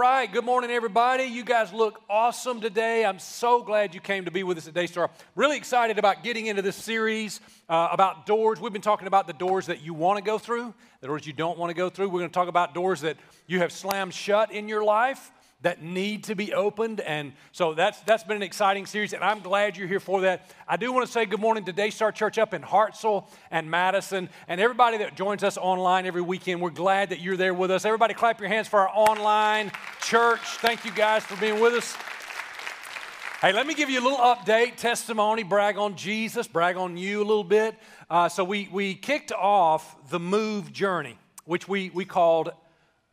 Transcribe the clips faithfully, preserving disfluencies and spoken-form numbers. right. Good morning, everybody. You guys look awesome today. I'm so glad you came to be with us at Daystar. Really excited about getting into this series uh, about doors. We've been talking about the doors that you want to go through, the doors you don't want to go through. We're going to talk about doors that you have slammed shut in your life that need to be opened. And so that's that's been an exciting series, and I'm glad you're here for that. I do want to say good morning to Daystar Church up in Hartselle and Madison, and everybody that joins us online every weekend. We're glad that you're there with us. Everybody clap your hands for our online church. Thank you guys for being with us. Hey, let me give you a little update, testimony, brag on Jesus, brag on you a little bit. Uh, so we we kicked off the move journey, which we we called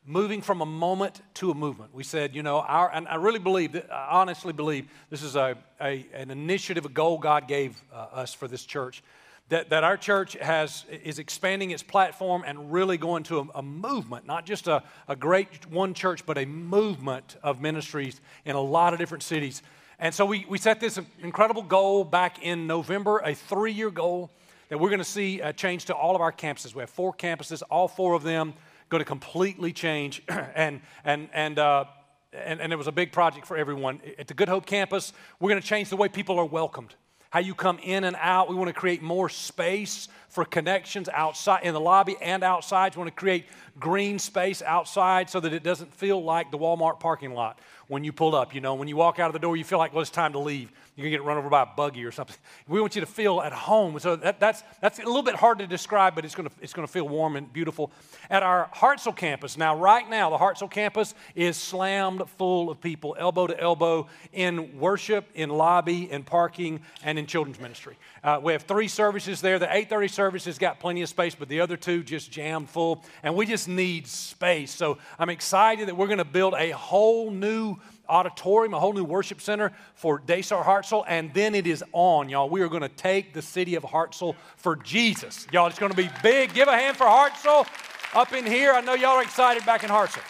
moving from a moment to a movement. We said, you know, our, and I really believe, that, I honestly believe this is a, a an initiative, a goal God gave uh, us for this church, that, that our church has is expanding its platform and really going to a, a movement, not just a, a great one church, but a movement of ministries in a lot of different cities. And so we, we set this incredible goal back in November, a three-year goal that we're going to see a change to all of our campuses. We have four campuses, all four of them going to completely change, and and and, uh, and and it was a big project for everyone. At the Good Hope campus, we're going to change the way people are welcomed, how you come in and out. We want to create more space for connections outside, in the lobby and outside. We want to create green space outside so that it doesn't feel like the Walmart parking lot when you pull up. You know, when you walk out of the door, you feel like, well, it's time to leave. You're going to get run over by a buggy or something. We want you to feel at home. So that, that's that's a little bit hard to describe, but it's going to it's going to feel warm and beautiful. At our Hartselle campus, now right now, the Hartselle campus is slammed full of people, elbow to elbow, in worship, in lobby, in parking, and in children's ministry. Uh, we have three services there. The eight thirty service has got plenty of space, but the other two just jammed full, and we just need space. So I'm excited that we're going to build a whole new auditorium, a whole new worship center for Daystar Hartselle, and then it is on, y'all. We are going to take the city of Hartselle for Jesus. Y'all, it's going to be big. Give a hand for Hartselle up in here. I know y'all are excited back in Hartselle.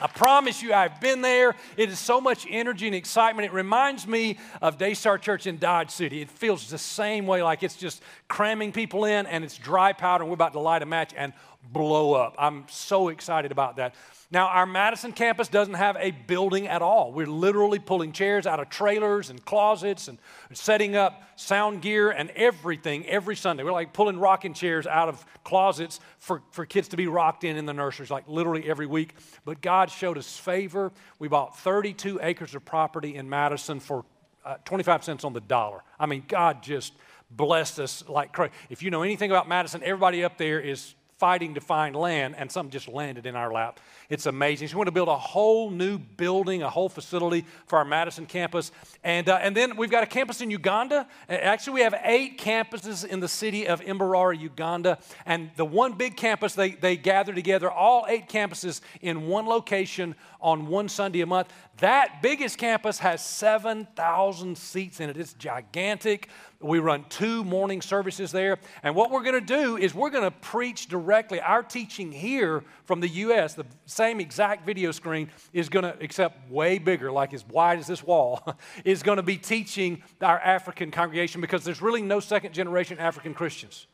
I promise you, I've been there. It is so much energy and excitement. It reminds me of Daystar Church in Dodge City. It feels the same way, like it's just cramming people in, and it's dry powder, and we're about to light a match and blow up. I'm so excited about that. Now, our Madison campus doesn't have a building at all. We're literally pulling chairs out of trailers and closets and setting up sound gear and everything every Sunday. We're like pulling rocking chairs out of closets for, for kids to be rocked in in the nurseries, like literally every week. But God showed us favor. We bought thirty-two acres of property in Madison for uh, twenty-five cents on the dollar. I mean, God just blessed us like crazy. If you know anything about Madison, everybody up there is fighting to find land, and something just landed in our lap. It's amazing. So we want to build a whole new building, a whole facility for our Madison campus. And uh, and then we've got a campus in Uganda. Actually, we have eight campuses in the city of Imbarara, Uganda. And the one big campus, they, they gather together all eight campuses in one location on one Sunday a month. That biggest campus has seven thousand seats in it. It's gigantic. We run two morning services there. And what we're going to do is we're going to preach directly. Our teaching here from the U S, the same exact video screen, is going to, except way bigger, like as wide as this wall, is going to be teaching our African congregation, because there's really no second generation African Christians.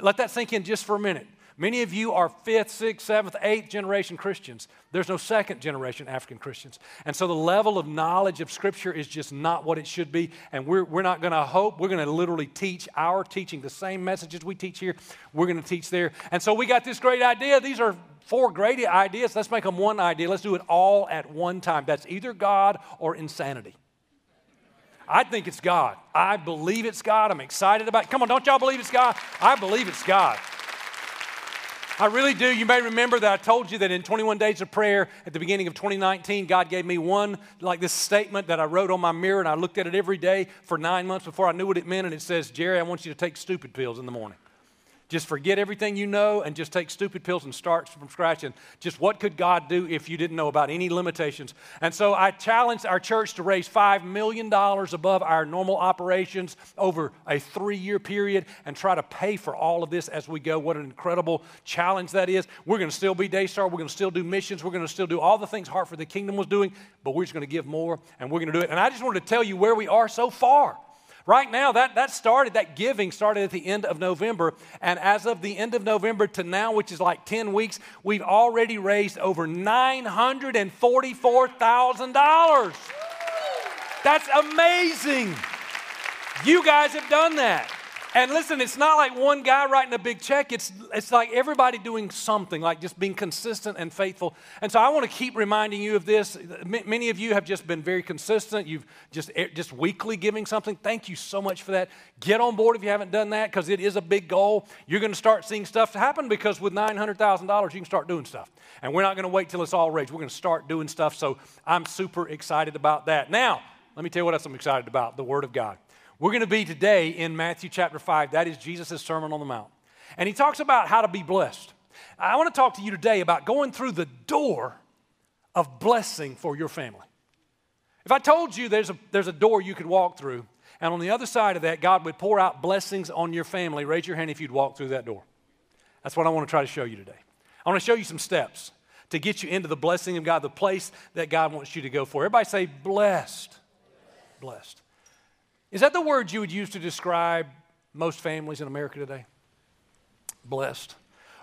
Let that sink in just for a minute. Many of you are fifth, sixth, seventh, eighth generation Christians. There's no second generation African Christians. And so the level of knowledge of Scripture is just not what it should be. And we're, we're not going to hope. We're going to literally teach our teaching. The same messages we teach here, we're going to teach there. And so we got this great idea. These are four great ideas. Let's make them one idea. Let's do it all at one time. That's either God or insanity. I think it's God. I believe it's God. I'm excited about it. Come on, don't y'all believe it's God? I believe it's God. I really do. You may remember that I told you that in twenty-one Days of Prayer at the beginning of twenty nineteen, God gave me one, like this statement that I wrote on my mirror, and I looked at it every day for nine months before I knew what it meant, and it says, Jerry, I want you to take stupid pills in the morning. Just forget everything you know and just take stupid pills and start from scratch. And just what could God do if you didn't know about any limitations? And so I challenged our church to raise five million dollars above our normal operations over a three-year period and try to pay for all of this as we go. What an incredible challenge that is. We're going to still be Daystar. We're going to still do missions. We're going to still do all the things Heart for the Kingdom was doing, but we're just going to give more, and we're going to do it. And I just wanted to tell you where we are so far. right now, that, that started, that giving started at the end of November. And as of the end of November to now, which is like ten weeks, we've already raised over nine hundred forty-four thousand dollars. That's amazing. You guys have done that. And listen, it's not like one guy writing a big check. It's it's like everybody doing something, like just being consistent and faithful. And so I want to keep reminding you of this. M- many of you have just been very consistent. You've just, just weekly giving something. Thank you so much for that. Get on board if you haven't done that, because it is a big goal. You're going to start seeing stuff happen, because with nine hundred thousand dollars, you can start doing stuff. And we're not going to wait till it's all raised. We're going to start doing stuff. So I'm super excited about that. Now, let me tell you what else I'm excited about, the Word of God. We're going to be today in Matthew chapter five. That is Jesus' Sermon on the Mount. And he talks about how to be blessed. I want to talk to you today about going through the door of blessing for your family. If I told you there's a, there's a door you could walk through, and on the other side of that, God would pour out blessings on your family, raise your hand if you'd walk through that door. That's what I want to try to show you today. I want to show you some steps to get you into the blessing of God, the place that God wants you to go for. Everybody say, blessed. Blessed. Is that the word you would use to describe most families in America today? Blessed.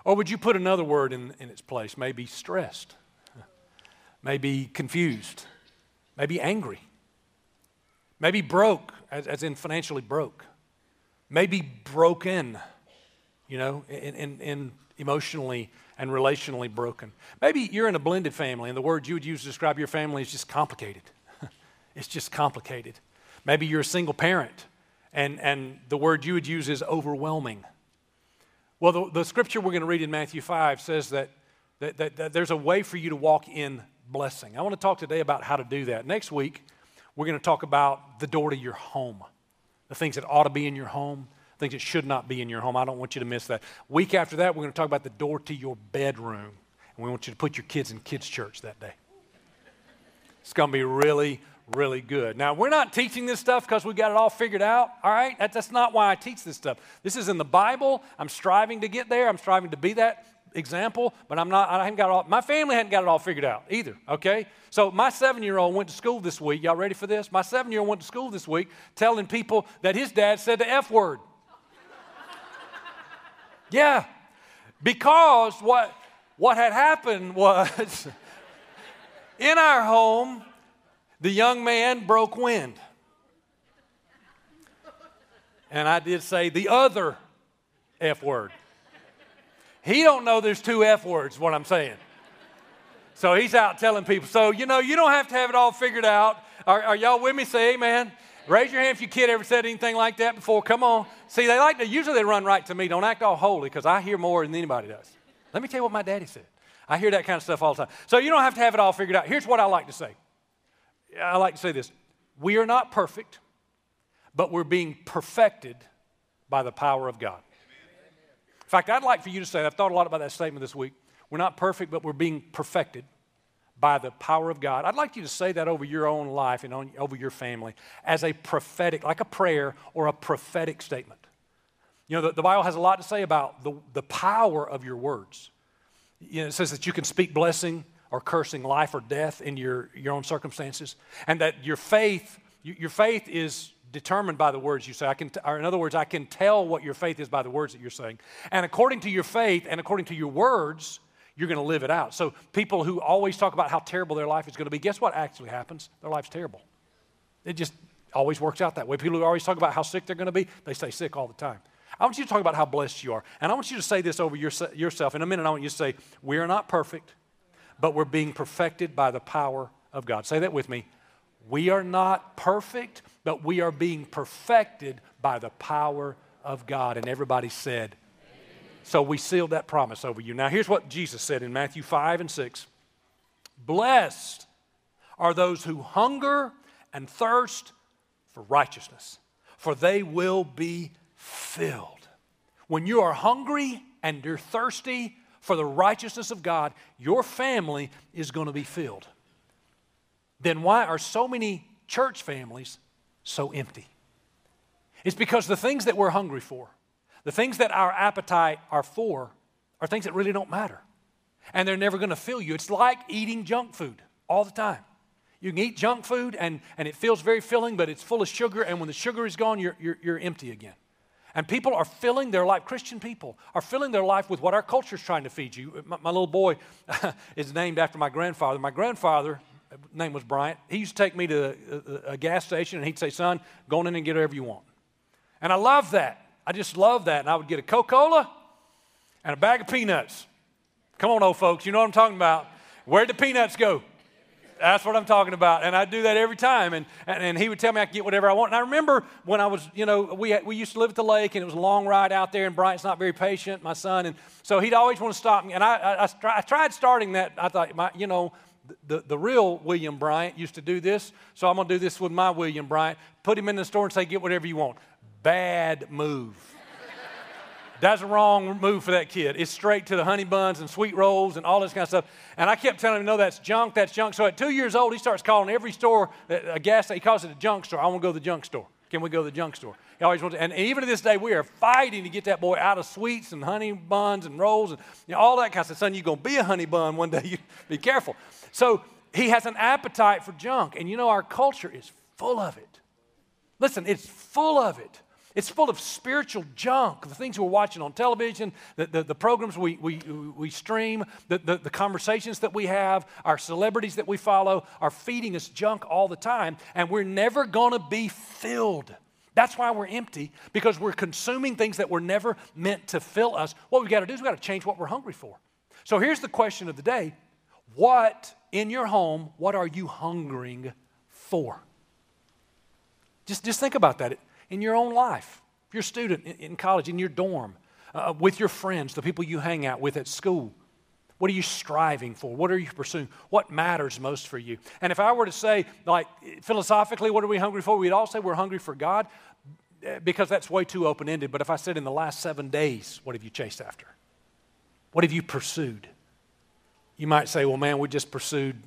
Or would you put another word in, in its place? Maybe stressed, maybe confused, maybe angry, maybe broke, as, as in financially broke, maybe broken, you know, in, in, in emotionally and relationally broken. Maybe you're in a blended family, and the word you would use to describe your family is just complicated. It's just complicated. Maybe you're a single parent, and, and the word you would use is overwhelming. Well, the, the scripture we're going to read in Matthew five says that, that, that, that there's a way for you to walk in blessing. I want to talk today about how to do that. Next week, we're going to talk about the door to your home, the things that ought to be in your home, things that should not be in your home. I don't want you to miss that. Week after that, we're going to talk about the door to your bedroom, and we want you to put your kids in kids' church that day. It's going to be really Really good. Now, we're not teaching this stuff because we got it all figured out, all right? That, that's not why I teach this stuff. This is in the Bible. I'm striving to get there. I'm striving to be that example, but I'm not, I haven't got it all. My family hadn't got it all figured out either, okay? So my seven-year-old went to school this week. Y'all ready for this? My seven-year-old went to school this week telling people that his dad said the F word. Yeah, because what, what had happened was in our home, the young man broke wind. And I did say the other F word. He don't know there's two F words, what I'm saying. So he's out telling people. So, you know, you don't have to have it all figured out. Are, are y'all with me? Say amen. Raise your hand if your kid ever said anything like that before. Come on. See, they like to, usually they run right to me. Don't act all holy, because I hear more than anybody does. Let me tell you what my daddy said. I hear that kind of stuff all the time. So you don't have to have it all figured out. Here's what I like to say. I like to say this. We are not perfect, but we're being perfected by the power of God. In fact, I'd like for you to say, I've thought a lot about that statement this week. We're not perfect, but we're being perfected by the power of God. I'd like you to say that over your own life and on, over your family as a prophetic, like a prayer or a prophetic statement. You know, the, the Bible has a lot to say about the, the power of your words. You know, it says that you can speak blessing or cursing, life or death in your, your own circumstances, and that your faith your faith is determined by the words you say. I can, t- or in other words, I can tell what your faith is by the words that you're saying. And according to your faith and according to your words, you're going to live it out. So people who always talk about how terrible their life is going to be, guess what actually happens? Their life's terrible. It just always works out that way. People who always talk about how sick they're going to be, they stay sick all the time. I want you to talk about how blessed you are. And I want you to say this over your, yourself. In a minute, I want you to say, we are not perfect, but we're being perfected by the power of God. Say that with me. We are not perfect, but we are being perfected by the power of God. And everybody said, amen. So we sealed that promise over you. Now, here's what Jesus said in Matthew five and six. Blessed are those who hunger and thirst for righteousness, for they will be filled. When you are hungry and you're thirsty for the righteousness of God, your family is going to be filled. Then why are so many church families so empty? It's because the things that we're hungry for, the things that our appetite are for, are things that really don't matter. And they're never going to fill you. It's like eating junk food all the time. You can eat junk food and, and it feels very filling, but it's full of sugar. And when the sugar is gone, you're, you're, you're empty again. And people are filling their life, Christian people are filling their life with what our culture is trying to feed you. My, my little boy is named after my grandfather. My grandfather, name was Bryant, he used to take me to a, a gas station and he'd say, son, go on in and get whatever you want. And I love that. I just love that. And I would get a Coca-Cola and a bag of peanuts. Come on, old folks, you know what I'm talking about. Where'd the peanuts go? That's what I'm talking about. And I do that every time. And, and, and he would tell me I could get whatever I want. And I remember when I was, you know, we had, we used to live at the lake and it was a long ride out there and Bryant's not very patient, my son. And so he'd always want to stop me. And I, I, I, try, I tried starting that. I thought, my, you know, the, the real William Bryant used to do this. So I'm going to do this with my William Bryant. Put him in the store and say, get whatever you want. Bad move. That's a wrong move for that kid. It's straight to the honey buns and sweet rolls and all this kind of stuff. And I kept telling him, no, that's junk, that's junk. So at two years old, he starts calling every store, a gas station, he calls it a junk store. I want to go to the junk store. Can we go to the junk store? He always wants to, and even to this day, we are fighting to get that boy out of sweets and honey buns and rolls and you know, all that kind of stuff. Son, you're going to be a honey bun one day. You be careful. So he has an appetite for junk. And you know, our culture is full of it. Listen, it's full of it. It's full of spiritual junk, the things we're watching on television, the, the, the programs we, we, we stream, the, the, the conversations that we have, our celebrities that we follow are feeding us junk all the time, and we're never going to be filled. That's why we're empty, because we're consuming things that were never meant to fill us. What we've got to do is we've got to change what we're hungry for. So here's the question of the day. What in your home, what are you hungering for? Just, just think about that. In your own life, if you're a student in college, in your dorm, uh, with your friends, the people you hang out with at school, what are you striving for? What are you pursuing? What matters most for you? And if I were to say, like, philosophically, what are we hungry for? We'd all say we're hungry for God because that's way too open-ended. But if I said in the last seven days, what have you chased after? What have you pursued? You might say, well, man, we just pursued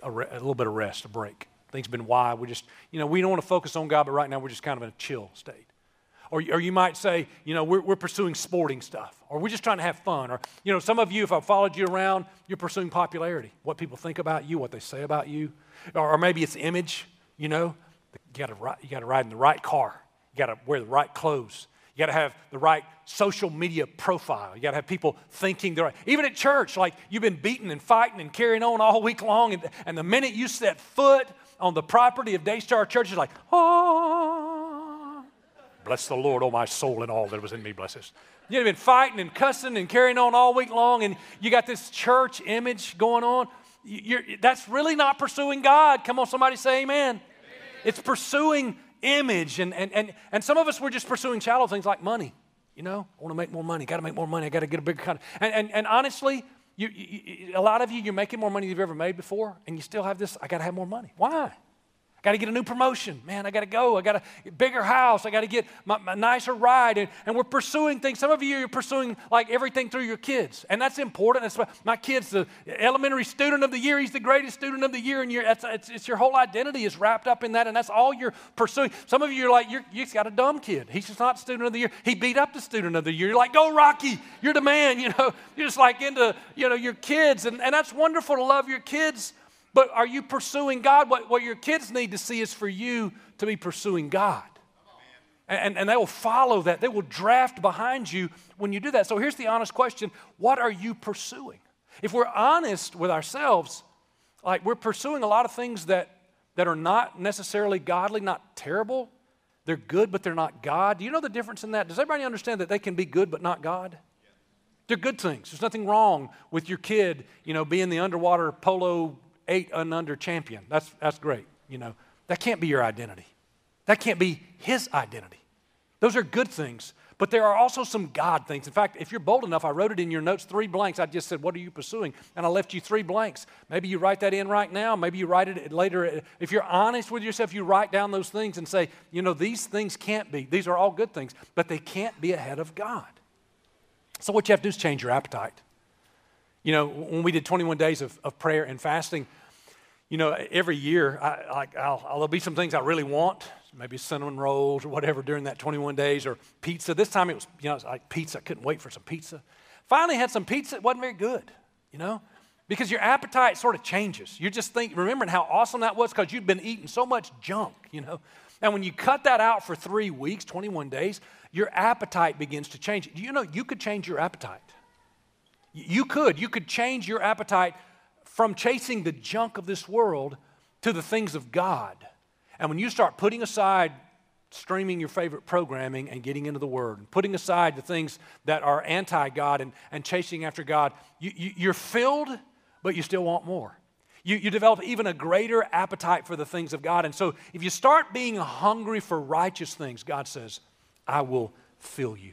a, re- a little bit of rest, a break. Things have been wide. We're just, you know, we don't want to focus on God, but right now we're just kind of in a chill state. Or, or you might say, you know, we're, we're pursuing sporting stuff, or we're just trying to have fun. Or, you know, some of you, if I followed you around, you're pursuing popularity, what people think about you, what they say about you. Or, or maybe it's image, you know, you got to you got to ride in the right car. You got to wear the right clothes. You got to have the right social media profile. You got to have people thinking the right. Even at church, like you've been beating and fighting and carrying on all week long, and, and the minute you set foot on the property of Daystar Church, it's like, oh, bless the Lord, oh my soul, and all that was in me, bless this. You've been fighting and cussing and carrying on all week long, and you got this church image going on. You're, that's really not pursuing God. Come on, somebody say amen. Amen. It's pursuing image, and, and, and, and some of us, we're just pursuing shallow things like money. You know, I want to make more money. Got to make more money. I got to get a bigger kind. And, and, and honestly, You, you, a lot of you, you're making more money than you've ever made before, and you still have this, I got to have more money. Why? I got to get a new promotion. Man, I got to go. I got a bigger house. I got to get my, my nicer ride. And, and we're pursuing things. Some of you, you're pursuing like everything through your kids, and that's important. That's why my kid's the elementary student of the year. He's the greatest student of the year, and you're, that's, it's, it's your whole identity is wrapped up in that, and that's all you're pursuing. Some of you are like, you're, you've got a dumb kid. He's just not student of the year. He beat up the student of the year. You're like, go Rocky. You're the man, you know. You're just like into, you know, your kids, and, and that's wonderful to love your kids. But are you pursuing God? What, what your kids need to see is for you to be pursuing God. And, and they will follow that. They will draft behind you when you do that. So here's the honest question. What are you pursuing? If we're honest with ourselves, like we're pursuing a lot of things that, that are not necessarily godly, not terrible. They're good, but they're not God. Do you know the difference in that? Does everybody understand that they can be good, but not God? They're good things. There's nothing wrong with your kid, you know, being the underwater polo eight and under champion. That's, that's great, you know. That can't be your identity. That can't be his identity. Those are good things, but there are also some God things. In fact, if you're bold enough, I wrote it in your notes, three blanks. I just said, what are you pursuing? And I left you three blanks. Maybe you write that in right now. Maybe you write it later. If you're honest with yourself, you write down those things and say, you know, these things can't be. These are all good things, but they can't be ahead of God. So what you have to do is change your appetite. You know, when we did twenty-one days of, of prayer and fasting, you know, every year, I, like, I'll, I'll, there'll be some things I really want, maybe cinnamon rolls or whatever during that twenty-one days, or pizza. This time it was, you know, it was like pizza. I couldn't wait for some pizza. Finally had some pizza. It wasn't very good, you know. because your appetite sort of changes. You just think, remembering how awesome that was because you've been eating so much junk, you know. And when you cut that out for three weeks, twenty-one days, your appetite begins to change. You know, you could change your appetite. You could. You could change your appetite from chasing the junk of this world to the things of God. And when you start putting aside streaming your favorite programming and getting into the Word, and putting aside the things that are anti-God and, and chasing after God, you, you, you're filled, but you still want more. You, you develop even a greater appetite for the things of God. And so if you start being hungry for righteous things, God says, I will fill you.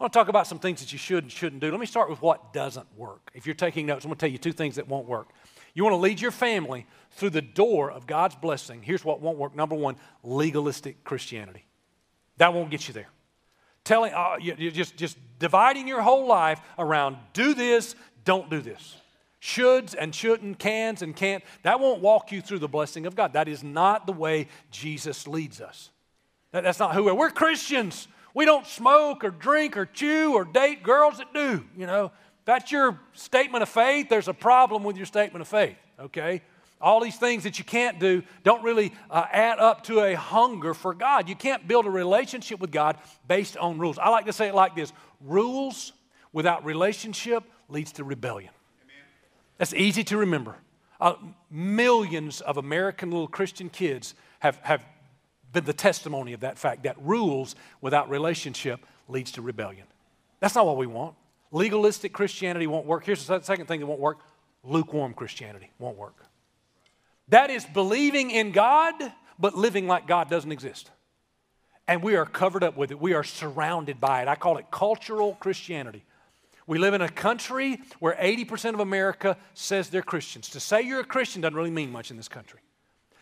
I want to talk about some things that you should and shouldn't do. Let me start with what doesn't work. If you're taking notes, I'm going to tell you two things that won't work. You want to lead your family through the door of God's blessing. Here's what won't work. Number one, legalistic Christianity. That won't get you there. Telling, uh, you're just, just dividing your whole life around do this, don't do this. Shoulds and shouldn't, cans and can't. That won't walk you through the blessing of God. That is not the way Jesus leads us. That, that's not who we are. We're Christians. We don't smoke or drink or chew or date girls that do, you know. That's your statement of faith. There's a problem with your statement of faith, okay? All these things that you can't do don't really uh, add up to a hunger for God. You can't build a relationship with God based on rules. I like to say it like this. Rules without relationship leads to rebellion. Amen. That's easy to remember. Uh, millions of American little Christian kids have, have been the testimony of that fact, that rules without relationship leads to rebellion. That's not what we want. Legalistic Christianity won't work. Here's the second thing that won't work. Lukewarm Christianity won't work. That is believing in God, but living like God doesn't exist. And we are covered up with it. We are surrounded by it. I call it cultural Christianity. We live in a country where eighty percent of America says they're Christians. To say you're a Christian doesn't really mean much in this country.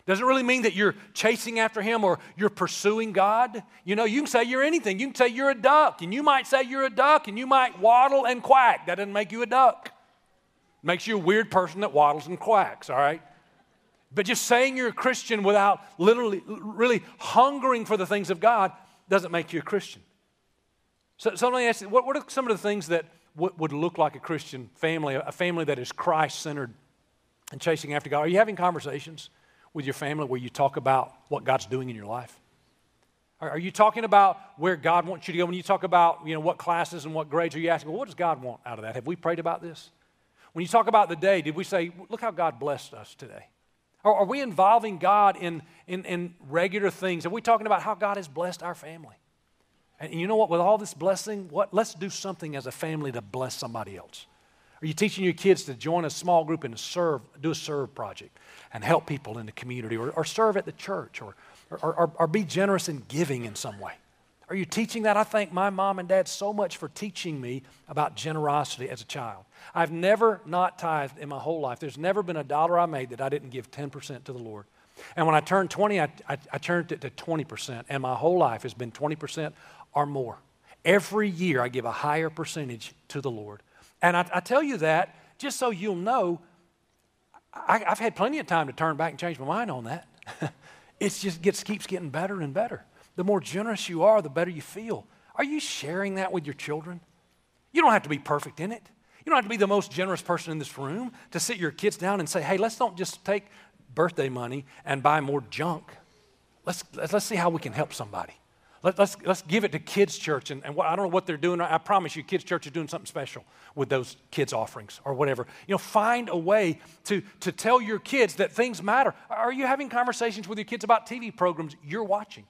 Doesn't really mean that you're chasing after Him or you're pursuing God. You know, you can say you're anything. You can say you're a duck, and you might say you're a duck, and you might waddle and quack. That doesn't make you a duck. It makes you a weird person that waddles and quacks, all right? But just saying you're a Christian without literally, really hungering for the things of God doesn't make you a Christian. So somebody asked, what, what are some of the things that w- would look like a Christian family, a family that is Christ-centered and chasing after God? Are you having conversations with your family where you talk about what God's doing in your life? Are you talking about where God wants you to go? When you talk about, you know, what classes and what grades, are you asking, well, what does God want out of that? Have we prayed about this? When you talk about the day, did we say, look how God blessed us today? Or are we involving God in, in, in regular things? Are we talking about how God has blessed our family? And you know what, with all this blessing, what? Let's do something as a family to bless somebody else. Are you teaching your kids to join a small group and to serve, do a serve project and help people in the community, or, or serve at the church, or or, or or be generous in giving in some way? Are you teaching that? I thank my mom and dad so much for teaching me about generosity as a child. I've never not tithed in my whole life. There's never been a dollar I made that I didn't give ten percent to the Lord. And when I turned twenty, I, I, I turned it to twenty percent, and my whole life has been twenty percent or more. Every year I give a higher percentage to the Lord. And I, I tell you that just so you'll know, I, I've had plenty of time to turn back and change my mind on that. It just gets, keeps getting better and better. The more generous you are, the better you feel. Are you sharing that with your children? You don't have to be perfect in it. You don't have to be the most generous person in this room to sit your kids down and say, hey, let's don't just take birthday money and buy more junk. Let's, let's, let's see how we can help somebody. Let, let's, let's give it to kids' church, and, and what, I don't know what they're doing. I promise you, kids' church is doing something special with those kids' offerings or whatever. You know, find a way to, to tell your kids that things matter. Are you having conversations with your kids about T V programs you're watching?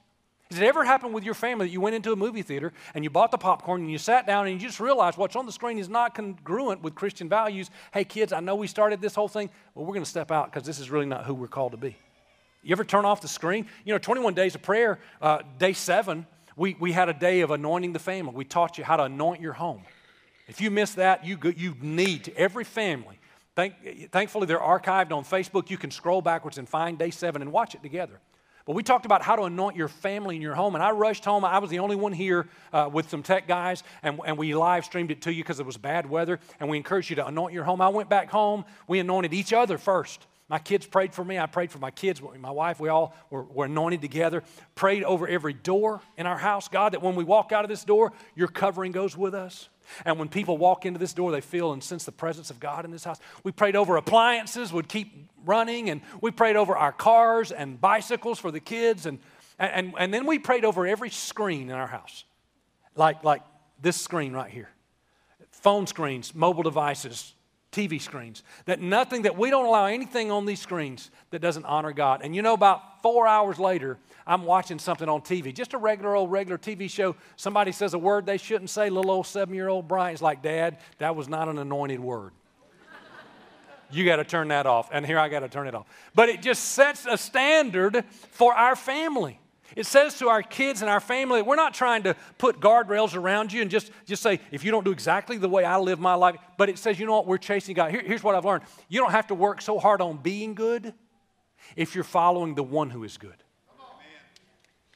Has it ever happened with your family that you went into a movie theater and you bought the popcorn and you sat down and you just realized what's on the screen is not congruent with Christian values? Hey, kids, I know we started this whole thing, but we're going to step out because this is really not who we're called to be. You ever turn off the screen? You know, twenty-one days of prayer, uh, day seven, we, we had a day of anointing the family. We taught you how to anoint your home. If you miss that, you go, you need to. Every family, thank, thankfully they're archived on Facebook. You can scroll backwards and find day seven and watch it together. But we talked about how to anoint your family and your home. And I rushed home. I was the only one here uh, with some tech guys. And, and we live streamed it to you because it was bad weather. And we encouraged you to anoint your home. I went back home. We anointed each other first. My kids prayed for me. I prayed for my kids. My wife, we all were, were anointed together. Prayed over every door in our house. God, that when we walk out of this door, your covering goes with us. And when people walk into this door, they feel and sense the presence of God in this house. We prayed over appliances would keep running. And we prayed over our cars and bicycles for the kids. And, and, and then we prayed over every screen in our house. Like, like this screen right here. Phone screens, mobile devices, T V screens, that nothing, that we don't allow anything on these screens that doesn't honor God. And you know, about four hours later, I'm watching something on T V, just a regular old, regular T V show. Somebody says a word they shouldn't say. Little old seven-year-old Bryant's like, Dad, that was not an anointed word. You got to turn that off. And here I got to turn it off. But it just sets a standard for our family. It says to our kids and our family, we're not trying to put guardrails around you and just, just say, if you don't do exactly the way I live my life, but it says, you know what, we're chasing God. Here, here's what I've learned. You don't have to work so hard on being good if you're following the one who is good. Come on, man.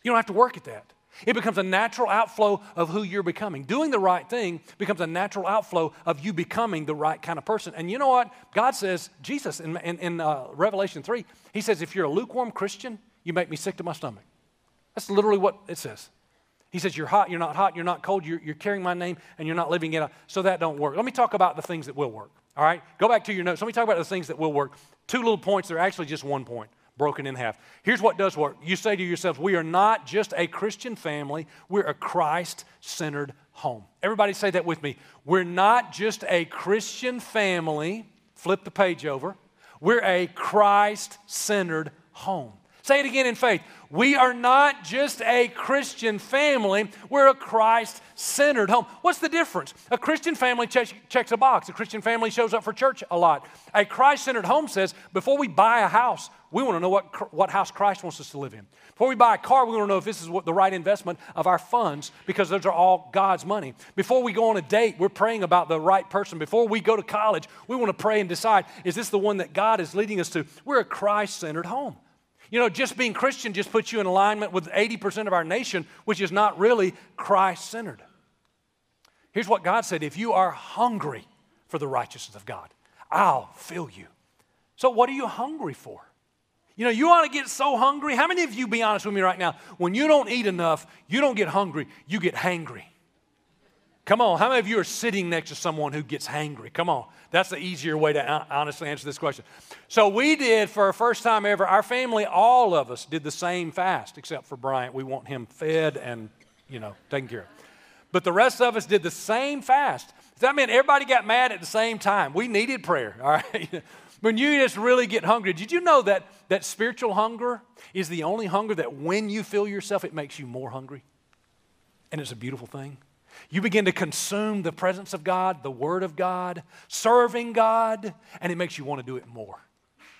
You don't have to work at that. It becomes a natural outflow of who you're becoming. Doing the right thing becomes a natural outflow of you becoming the right kind of person. And you know what? God says, Jesus in, in, in uh, Revelation three, he says, if you're a lukewarm Christian, you make me sick to my stomach. That's literally what it says. He says, you're hot, you're not hot, you're not cold, you're, you're carrying my name, and you're not living it out. So that don't work. Let me talk about the things that will work, all right? Go back to your notes. Let me talk about the things that will work. Two little points. They're actually just one point, broken in half. Here's what does work. You say to yourselves, we are not just a Christian family. We're a Christ-centered home. Everybody say that with me. We're not just a Christian family. Flip the page over. We're a Christ-centered home. Say it again in faith. We are not just a Christian family. We're a Christ-centered home. What's the difference? A Christian family checks, checks a box. A Christian family shows up for church a lot. A Christ-centered home says, before we buy a house, we want to know what, what house Christ wants us to live in. Before we buy a car, we want to know if this is what the right investment of our funds, because those are all God's money. Before we go on a date, we're praying about the right person. Before we go to college, we want to pray and decide, is this the one that God is leading us to? We're a Christ-centered home. You know, just being Christian just puts you in alignment with eighty percent of our nation, which is not really Christ-centered. Here's what God said. If you are hungry for the righteousness of God, I'll fill you. So what are you hungry for? You know, you ought to get so hungry. How many of you, be honest with me right now, when you don't eat enough, you don't get hungry, you get hangry. Come on, how many of you are sitting next to someone who gets hangry? Come on, that's the easier way to honestly answer this question. So we did, for our first time ever, our family, all of us did the same fast, except for Bryant. We want him fed and, you know, taken care of. But the rest of us did the same fast. That meant everybody got mad at the same time. We needed prayer, all right? When you just really get hungry, did you know that, that spiritual hunger is the only hunger that when you feel yourself, it makes you more hungry? And it's a beautiful thing. You begin to consume the presence of God, the Word of God, serving God, and it makes you want to do it more.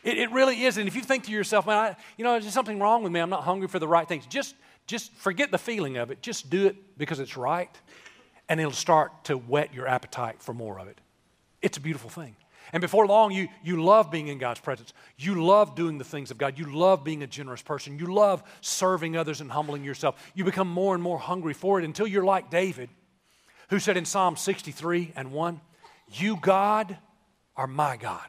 It, it really is. And if you think to yourself, man, I, you know, there's something wrong with me. I'm not hungry for the right things. Just, just forget the feeling of it. Just do it because it's right, and it'll start to whet your appetite for more of it. It's a beautiful thing. And before long, you, you love being in God's presence. You love doing the things of God. You love being a generous person. You love serving others and humbling yourself. You become more and more hungry for it until you're like David, who said in Psalm sixty-three and one, you, God, are my God.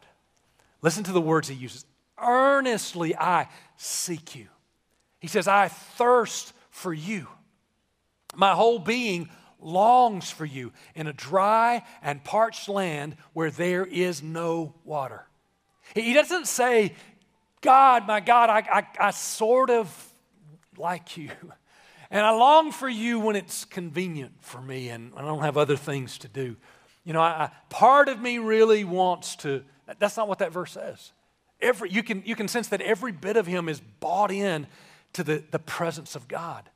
Listen to the words he uses. Earnestly I seek you. He says, I thirst for you. My whole being longs for you in a dry and parched land where there is no water. He doesn't say, God, my God, I, I, I sort of like you. And I long for you when it's convenient for me and I don't have other things to do. You know, I, I, part of me really wants to, that's not what that verse says. Every, you can, you can sense that every bit of him is bought in to the, the presence of God.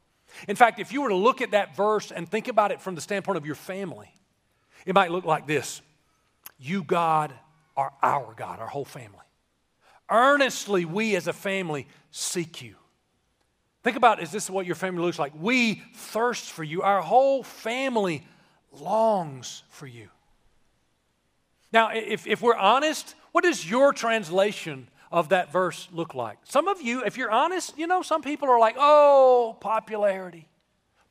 In fact, if you were to look at that verse and think about it from the standpoint of your family, it might look like this. You, God, are our God, our whole family. Earnestly, we as a family seek you. Think about, is this what your family looks like? We thirst for you. Our whole family longs for you. Now, if, if we're honest, what does your translation of that verse look like? Some of you, if you're honest, you know, some people are like, oh, popularity,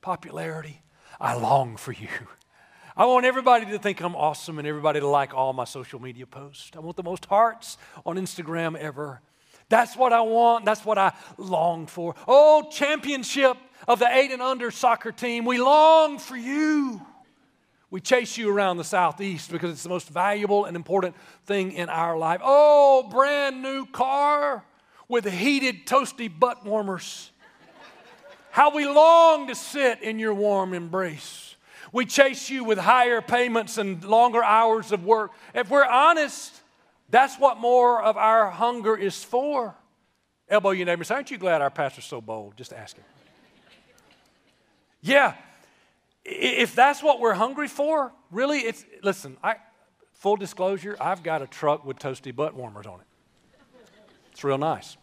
popularity. I long for you. I want everybody to think I'm awesome and everybody to like all my social media posts. I want the most hearts on Instagram ever. That's what I want. That's what I long for. Oh, championship of the eight and under soccer team, we long for you. We chase you around the Southeast because it's the most valuable and important thing in our life. Oh, brand new car with heated, toasty butt warmers. How we long to sit in your warm embrace. We chase you with higher payments and longer hours of work. If we're honest, that's what more of our hunger is for. Elbow your neighbor and say, aren't you glad our pastor's so bold? Just ask him. Yeah. If that's what we're hungry for, really, it's, listen, I, full disclosure, I've got a truck with toasty butt warmers on it. It's real nice.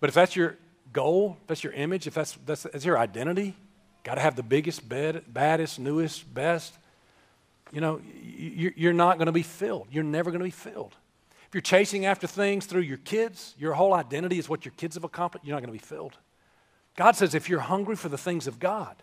But if that's your goal, if that's your image, if that's, that's, that's your identity, got to have the biggest, bed, baddest, newest, best, you know, you, you're not going to be filled. You're never going to be filled. If you're chasing after things through your kids, your whole identity is what your kids have accomplished, you're not going to be filled. God says if you're hungry for the things of God,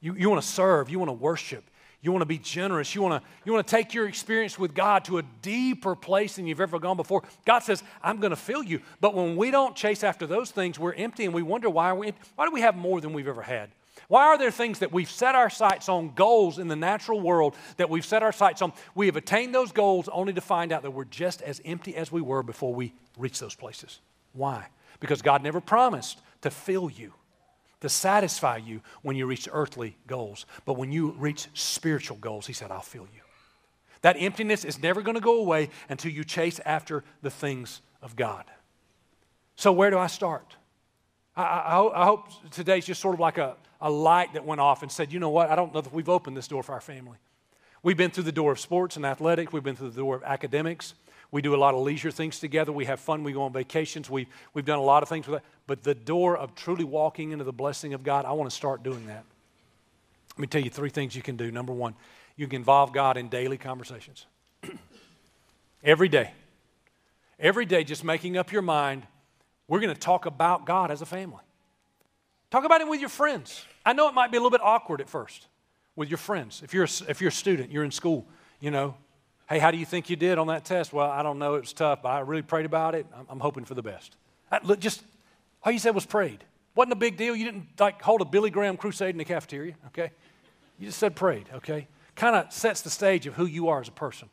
You, you want to serve, you want to worship, you want to be generous, you want to, you want to take your experience with God to a deeper place than you've ever gone before. God says, I'm going to fill you. But when we don't chase after those things, we're empty and we wonder why, are we, why do we have more than we've ever had? Why are there things that we've set our sights on, goals in the natural world that we've set our sights on? We have attained those goals only to find out that we're just as empty as we were before we reached those places. Why? Because God never promised to fill you, to satisfy you when you reach earthly goals. But when you reach spiritual goals, he said, I'll fill you. That emptiness is never going to go away until you chase after the things of God. So where do I start? I, I, I hope today's just sort of like a, a light that went off and said, you know what, I don't know that we've opened this door for our family. We've been through the door of sports and athletics. We've been through the door of academics. We do a lot of leisure things together. We have fun. We go on vacations. We've, we've done a lot of things with that. But the door of truly walking into the blessing of God, I want to start doing that. Let me tell you three things you can do. Number one, you can involve God in daily conversations. Every day. Every day, just making up your mind, we're going to talk about God as a family. Talk about Him with your friends. I know it might be a little bit awkward at first with your friends. If you're a, if you're a student, you're in school, you know, hey, how do you think you did on that test? Well, I don't know. It was tough, but I really prayed about it. I'm, I'm hoping for the best. I, look, just all you said was prayed. Wasn't a big deal. You didn't like hold a Billy Graham crusade in the cafeteria, okay? You just said prayed, okay? Kind of sets the stage of who you are as a person.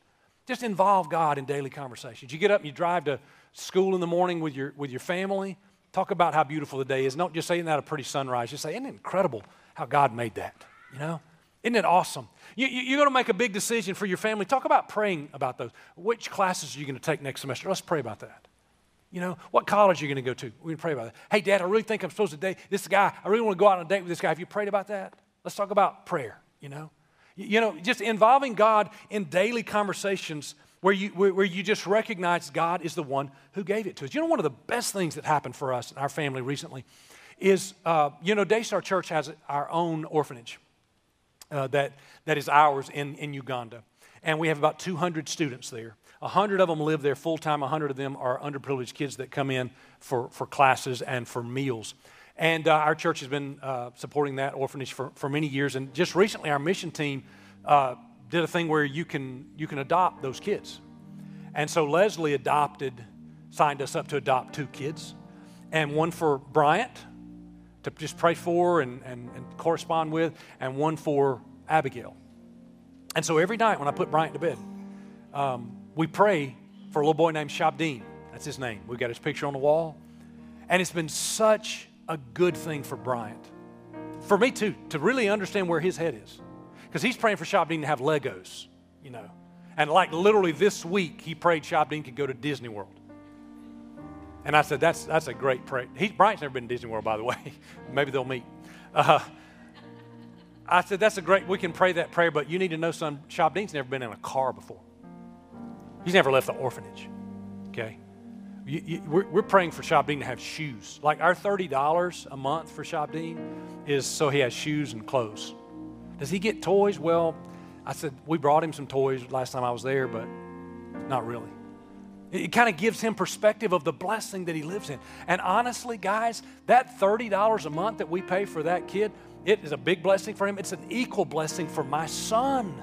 Just involve God in daily conversations. You get up and you drive to school in the morning with your with your family. Talk about how beautiful the day is. Not just saying that a pretty sunrise. Just say, isn't it incredible how God made that, you know? Isn't it awesome? You, you, you're going to make a big decision for your family. Talk about praying about those. Which classes are you going to take next semester? Let's pray about that. You know, what college are you going to go to? We can pray about that. Hey, Dad, I really think I'm supposed to date this guy. I really want to go out on a date with this guy. Have you prayed about that? Let's talk about prayer, you know. You, you know, just involving God in daily conversations where you, where, where you just recognize God is the one who gave it to us. You know, one of the best things that happened for us and our family recently is, uh, you know, Daystar Church has our own orphanage. Uh, that, that is ours in, in Uganda. And we have about two hundred students there. one hundred of them live there full-time. one hundred of them are underprivileged kids that come in for, for classes and for meals. And uh, our church has been uh, supporting that orphanage for, for many years. And just recently, our mission team uh, did a thing where you can, you can adopt those kids. And so Leslie adopted, signed us up to adopt two kids, and one for Bryant, to just pray for and, and, and correspond with, and one for Abigail. And so every night when I put Bryant to bed, um, we pray for a little boy named Shabdin. That's his name. We've got his picture on the wall. And it's been such a good thing for Bryant, for me too, to really understand where his head is. Because he's praying for Shabdin to have Legos, you know. And like literally this week, he prayed Shabdin could go to Disney World. And I said, that's that's a great prayer. He, Bryant's never been to Disney World, by the way. Maybe they'll meet. Uh, I said, that's a great, we can pray that prayer, but you need to know, son, Shabdin's never been in a car before. He's never left the orphanage, okay? You, you, we're, we're praying for Shabdin to have shoes. Like our thirty dollars a month for Shabdin is so he has shoes and clothes. Does he get toys? Well, I said, we brought him some toys last time I was there, but not really. It kind of gives him perspective of the blessing that he lives in. And honestly, guys, that thirty dollars a month that we pay for that kid, it is a big blessing for him. It's an equal blessing for my son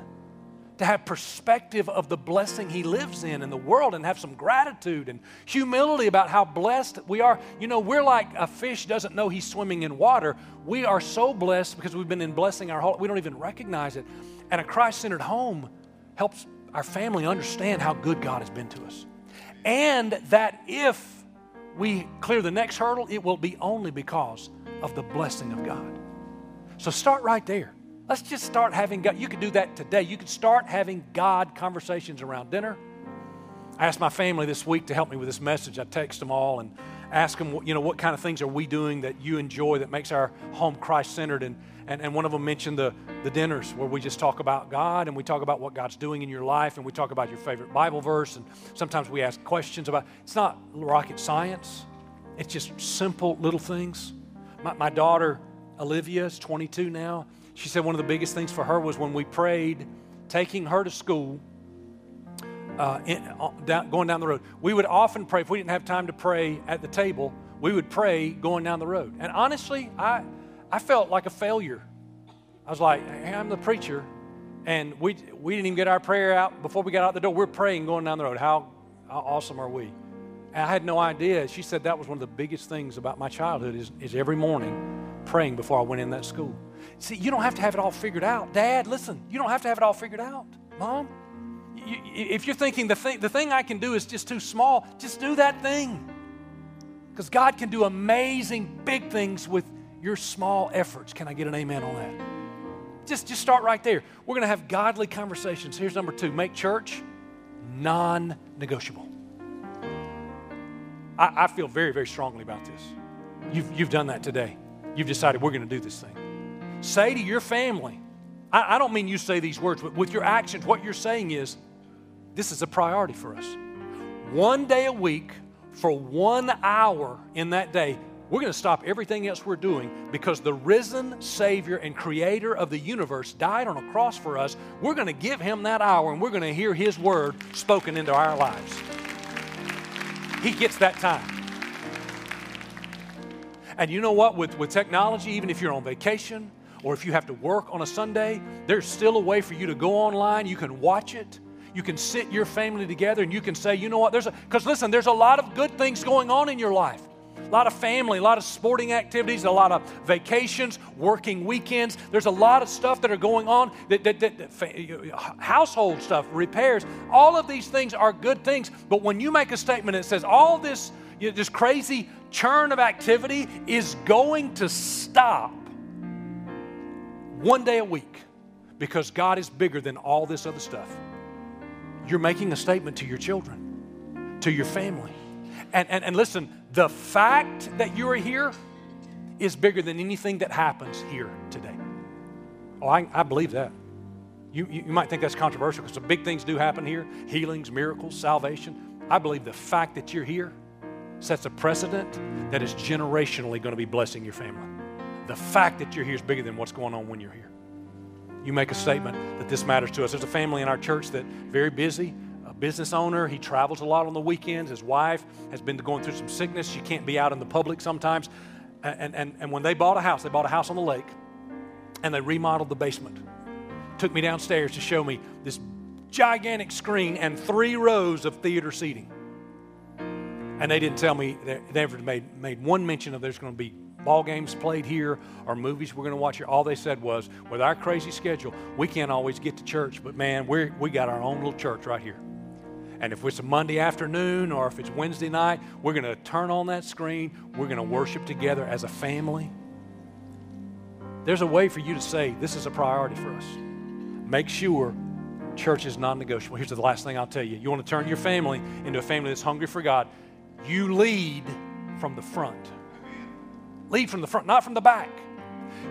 to have perspective of the blessing he lives in in the world and have some gratitude and humility about how blessed we are. You know, we're like a fish doesn't know he's swimming in water. We are so blessed because we've been in blessing our whole life. We don't even recognize it. And a Christ-centered home helps our family understand how good God has been to us. And that if we clear the next hurdle, it will be only because of the blessing of God. So start right there. Let's just start having God. You could do that today. You could start having God conversations around dinner. I asked my family this week to help me with this message. I text them all and ask them, you know, what kind of things are we doing that you enjoy that makes our home Christ-centered? And and, and one of them mentioned the, the dinners where we just talk about God and we talk about what God's doing in your life and we talk about your favorite Bible verse. And sometimes we ask questions about, it's not rocket science. It's just simple little things. My, my daughter, Olivia, is twenty-two now. She said one of the biggest things for her was when we prayed, taking her to school, uh, in, uh, down, going down the road. We would often pray, if we didn't have time to pray at the table, we would pray going down the road. And honestly, I I felt like a failure. I was like, hey, I'm the preacher, and we we didn't even get our prayer out before we got out the door. We're praying going down the road. How, how awesome are we? And I had no idea. She said that was one of the biggest things about my childhood is, is every morning praying before I went in that school. See, you don't have to have it all figured out. Dad, listen, you don't have to have it all figured out. Mom, you, if you're thinking the thing, the thing I can do is just too small, just do that thing. Because God can do amazing big things with your small efforts. Can I get an amen on that? Just, just start right there. We're going to have godly conversations. Here's number two. Make church non-negotiable. I, I feel very, very strongly about this. You've, you've done that today. You've decided we're going to do this thing. Say to your family, I, I don't mean you say these words, but with your actions, what you're saying is, this is a priority for us. One day a week, for one hour in that day, we're going to stop everything else we're doing because the risen Savior and Creator of the universe died on a cross for us. We're going to give Him that hour, and we're going to hear His word spoken into our lives. He gets that time. And you know what? With, with technology, even if you're on vacation, or if you have to work on a Sunday, there's still a way for you to go online. You can watch it. You can sit your family together and you can say, you know what, there's a, because listen, there's a lot of good things going on in your life. A lot of family, a lot of sporting activities, a lot of vacations, working weekends. There's a lot of stuff that are going on, that, that, that, that, household stuff, repairs. All of these things are good things. But when you make a statement that says all this, you know, this crazy churn of activity is going to stop one day a week because God is bigger than all this other stuff. You're making a statement to your children, to your family. And, and, and listen, the fact that you're here is bigger than anything that happens here today. Oh, I, I believe that. You, you, you might think that's controversial because the big things do happen here, healings, miracles, salvation. I believe the fact that you're here sets a precedent that is generationally going to be blessing your family. The fact that you're here is bigger than what's going on when you're here. You make a statement that this matters to us. There's a family in our church that's very busy, a business owner. He travels a lot on the weekends. His wife has been going through some sickness. She can't be out in the public sometimes. And, and, and when they bought a house, they bought a house on the lake, and they remodeled the basement. Took me downstairs to show me this gigantic screen and three rows of theater seating. And they didn't tell me, they never made, made one mention of there's going to be ball games played here or movies we're going to watch here. All they said was, with our crazy schedule, we can't always get to church, but man, we we got our own little church right here. And if it's a Monday afternoon or if it's Wednesday night, we're going to turn on that screen. We're going to worship together as a family. There's a way for you to say, this is a priority for us. Make sure church is non-negotiable. Here's the last thing I'll tell you. You want to turn your family into a family that's hungry for God. You lead from the front. Lead from the front, not from the back.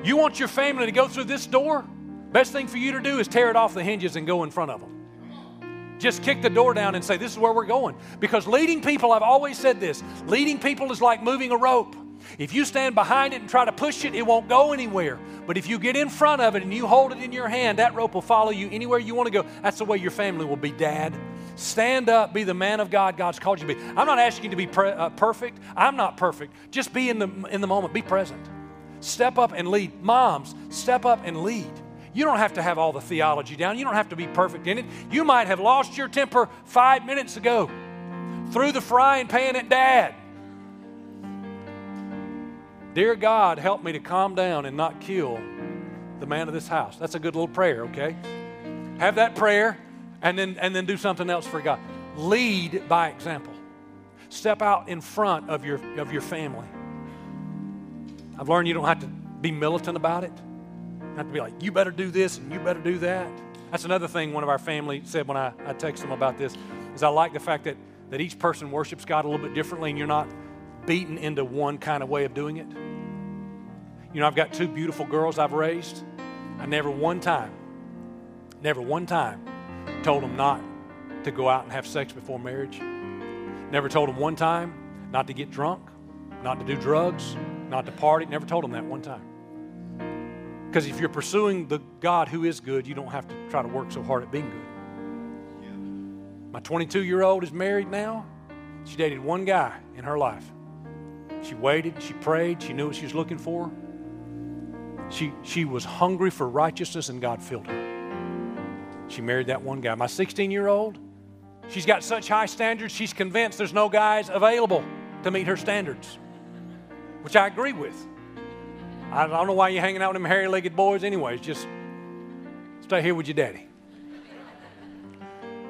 You want your family to go through this door? Best thing for you to do is tear it off the hinges and go in front of them. Just kick the door down and say, this is where we're going. Because leading people, I've always said this, leading people is like moving a rope. If you stand behind it and try to push it, it won't go anywhere. But if you get in front of it and you hold it in your hand, that rope will follow you anywhere you want to go. That's the way your family will be, Dad. Stand up, be the man of God God's called you to be. I'm not asking you to be pre- uh, perfect. I'm not perfect. Just be in the, in the moment. Be present. Step up and lead. Moms, step up and lead. You don't have to have all the theology down. You don't have to be perfect in it. You might have lost your temper five minutes ago, threw the frying pan at Dad. Dear God, help me to calm down and not kill the man of this house. That's a good little prayer, okay? Have that prayer and then, and then do something else for God. Lead by example. Step out in front of your, of your family. I've learned you don't have to be militant about it. You don't have to be like, you better do this and you better do that. That's another thing one of our family said when I, I texted them about this, is I like the fact that, that each person worships God a little bit differently and you're not beaten into one kind of way of doing it. You know, I've got two beautiful girls I've raised. I never one time, never one time told them not to go out and have sex before marriage. Never told them one time not to get drunk, not to do drugs, not to party. Never told them that one time. Because if you're pursuing the God who is good, you don't have to try to work so hard at being good. Yeah. My twenty-two-year-old is married now. She dated one guy in her life. She waited, she prayed, she knew what she was looking for. She, she was hungry for righteousness and God filled her. She married that one guy. My sixteen-year-old, she's got such high standards, she's convinced there's no guys available to meet her standards, which I agree with. I don't know why you're hanging out with them hairy-legged boys anyways. Just stay here with your daddy.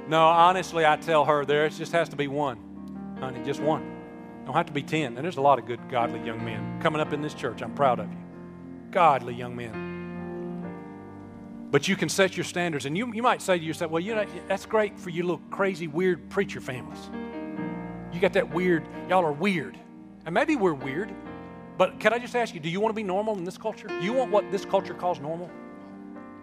No, honestly, I tell her there just has to be one, honey, just one. Don't have to be ten. And there's a lot of good, godly young men coming up in this church. I'm proud of you. Godly young men. But you can set your standards. And you, you might say to yourself, well, you know, that's great for you little crazy, weird preacher families. You got that weird, y'all are weird. And maybe we're weird, but can I just ask you, do you want to be normal in this culture? Do you want what this culture calls normal?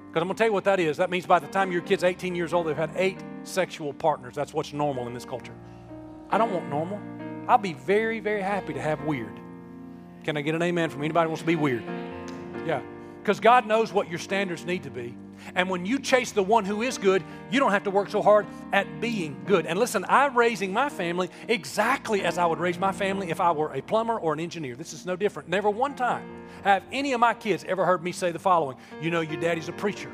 Because I'm going to tell you what that is. That means by the time your kid's eighteen years old, they've had eight sexual partners. That's what's normal in this culture. I don't want normal. I'll be very, very happy to have weird. Can I get an amen from anybody who wants to be weird? Yeah. Because God knows what your standards need to be. And when you chase the one who is good, you don't have to work so hard at being good. And listen, I'm raising my family exactly as I would raise my family if I were a plumber or an engineer. This is no different. Never one time have any of my kids ever heard me say the following, you know, your daddy's a preacher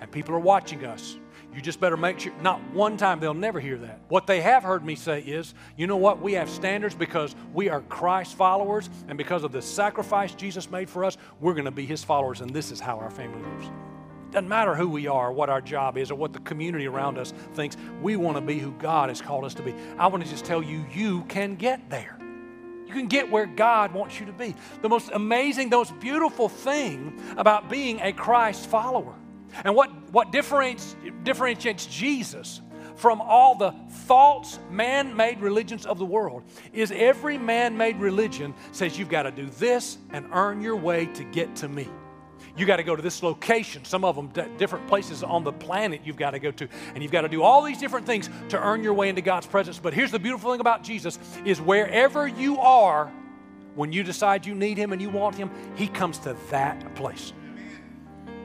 and people are watching us. You just better make sure, not one time, they'll never hear that. What they have heard me say is, you know what, we have standards because we are Christ followers, and because of the sacrifice Jesus made for us, we're going to be his followers, and this is how our family lives. Doesn't matter who we are, what our job is, or what the community around us thinks. We want to be who God has called us to be. I want to just tell you, you can get there. You can get where God wants you to be. The most amazing, the most beautiful thing about being a Christ follower, and what, what differentiates, differentiates Jesus from all the false man-made religions of the world is every man-made religion says you've got to do this and earn your way to get to me. You got to go to this location, some of them different places on the planet you've got to go to, and you've got to do all these different things to earn your way into God's presence. But here's the beautiful thing about Jesus is wherever you are, when you decide you need him and you want him, he comes to that place.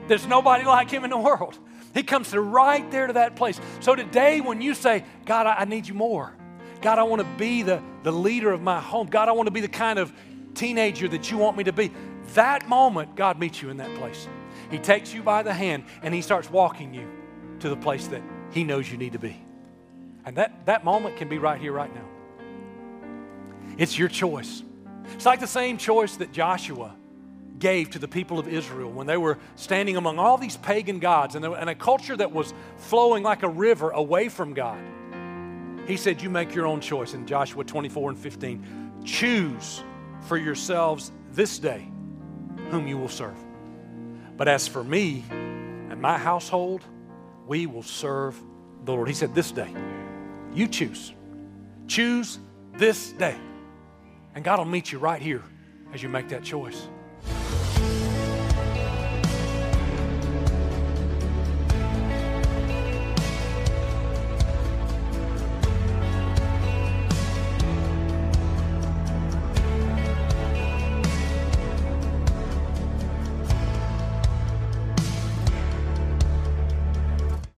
There's nobody like him in the world. He comes to right there to that place. So today when you say, God, I need you more. God, I want to be the, the leader of my home. God, I want to be the kind of teenager that you want me to be. That moment, God meets you in that place. He takes you by the hand and he starts walking you to the place that he knows you need to be. And that, that moment can be right here, right now. It's your choice. It's like the same choice that Joshua gave to the people of Israel when they were standing among all these pagan gods and, and a culture that was flowing like a river away from God. He said, you make your own choice in Joshua twenty-four and fifteen. Choose for yourselves this day whom you will serve. But as for me and my household, we will serve the Lord. He said, this day, you choose. Choose this day. And God will meet you right here as you make that choice.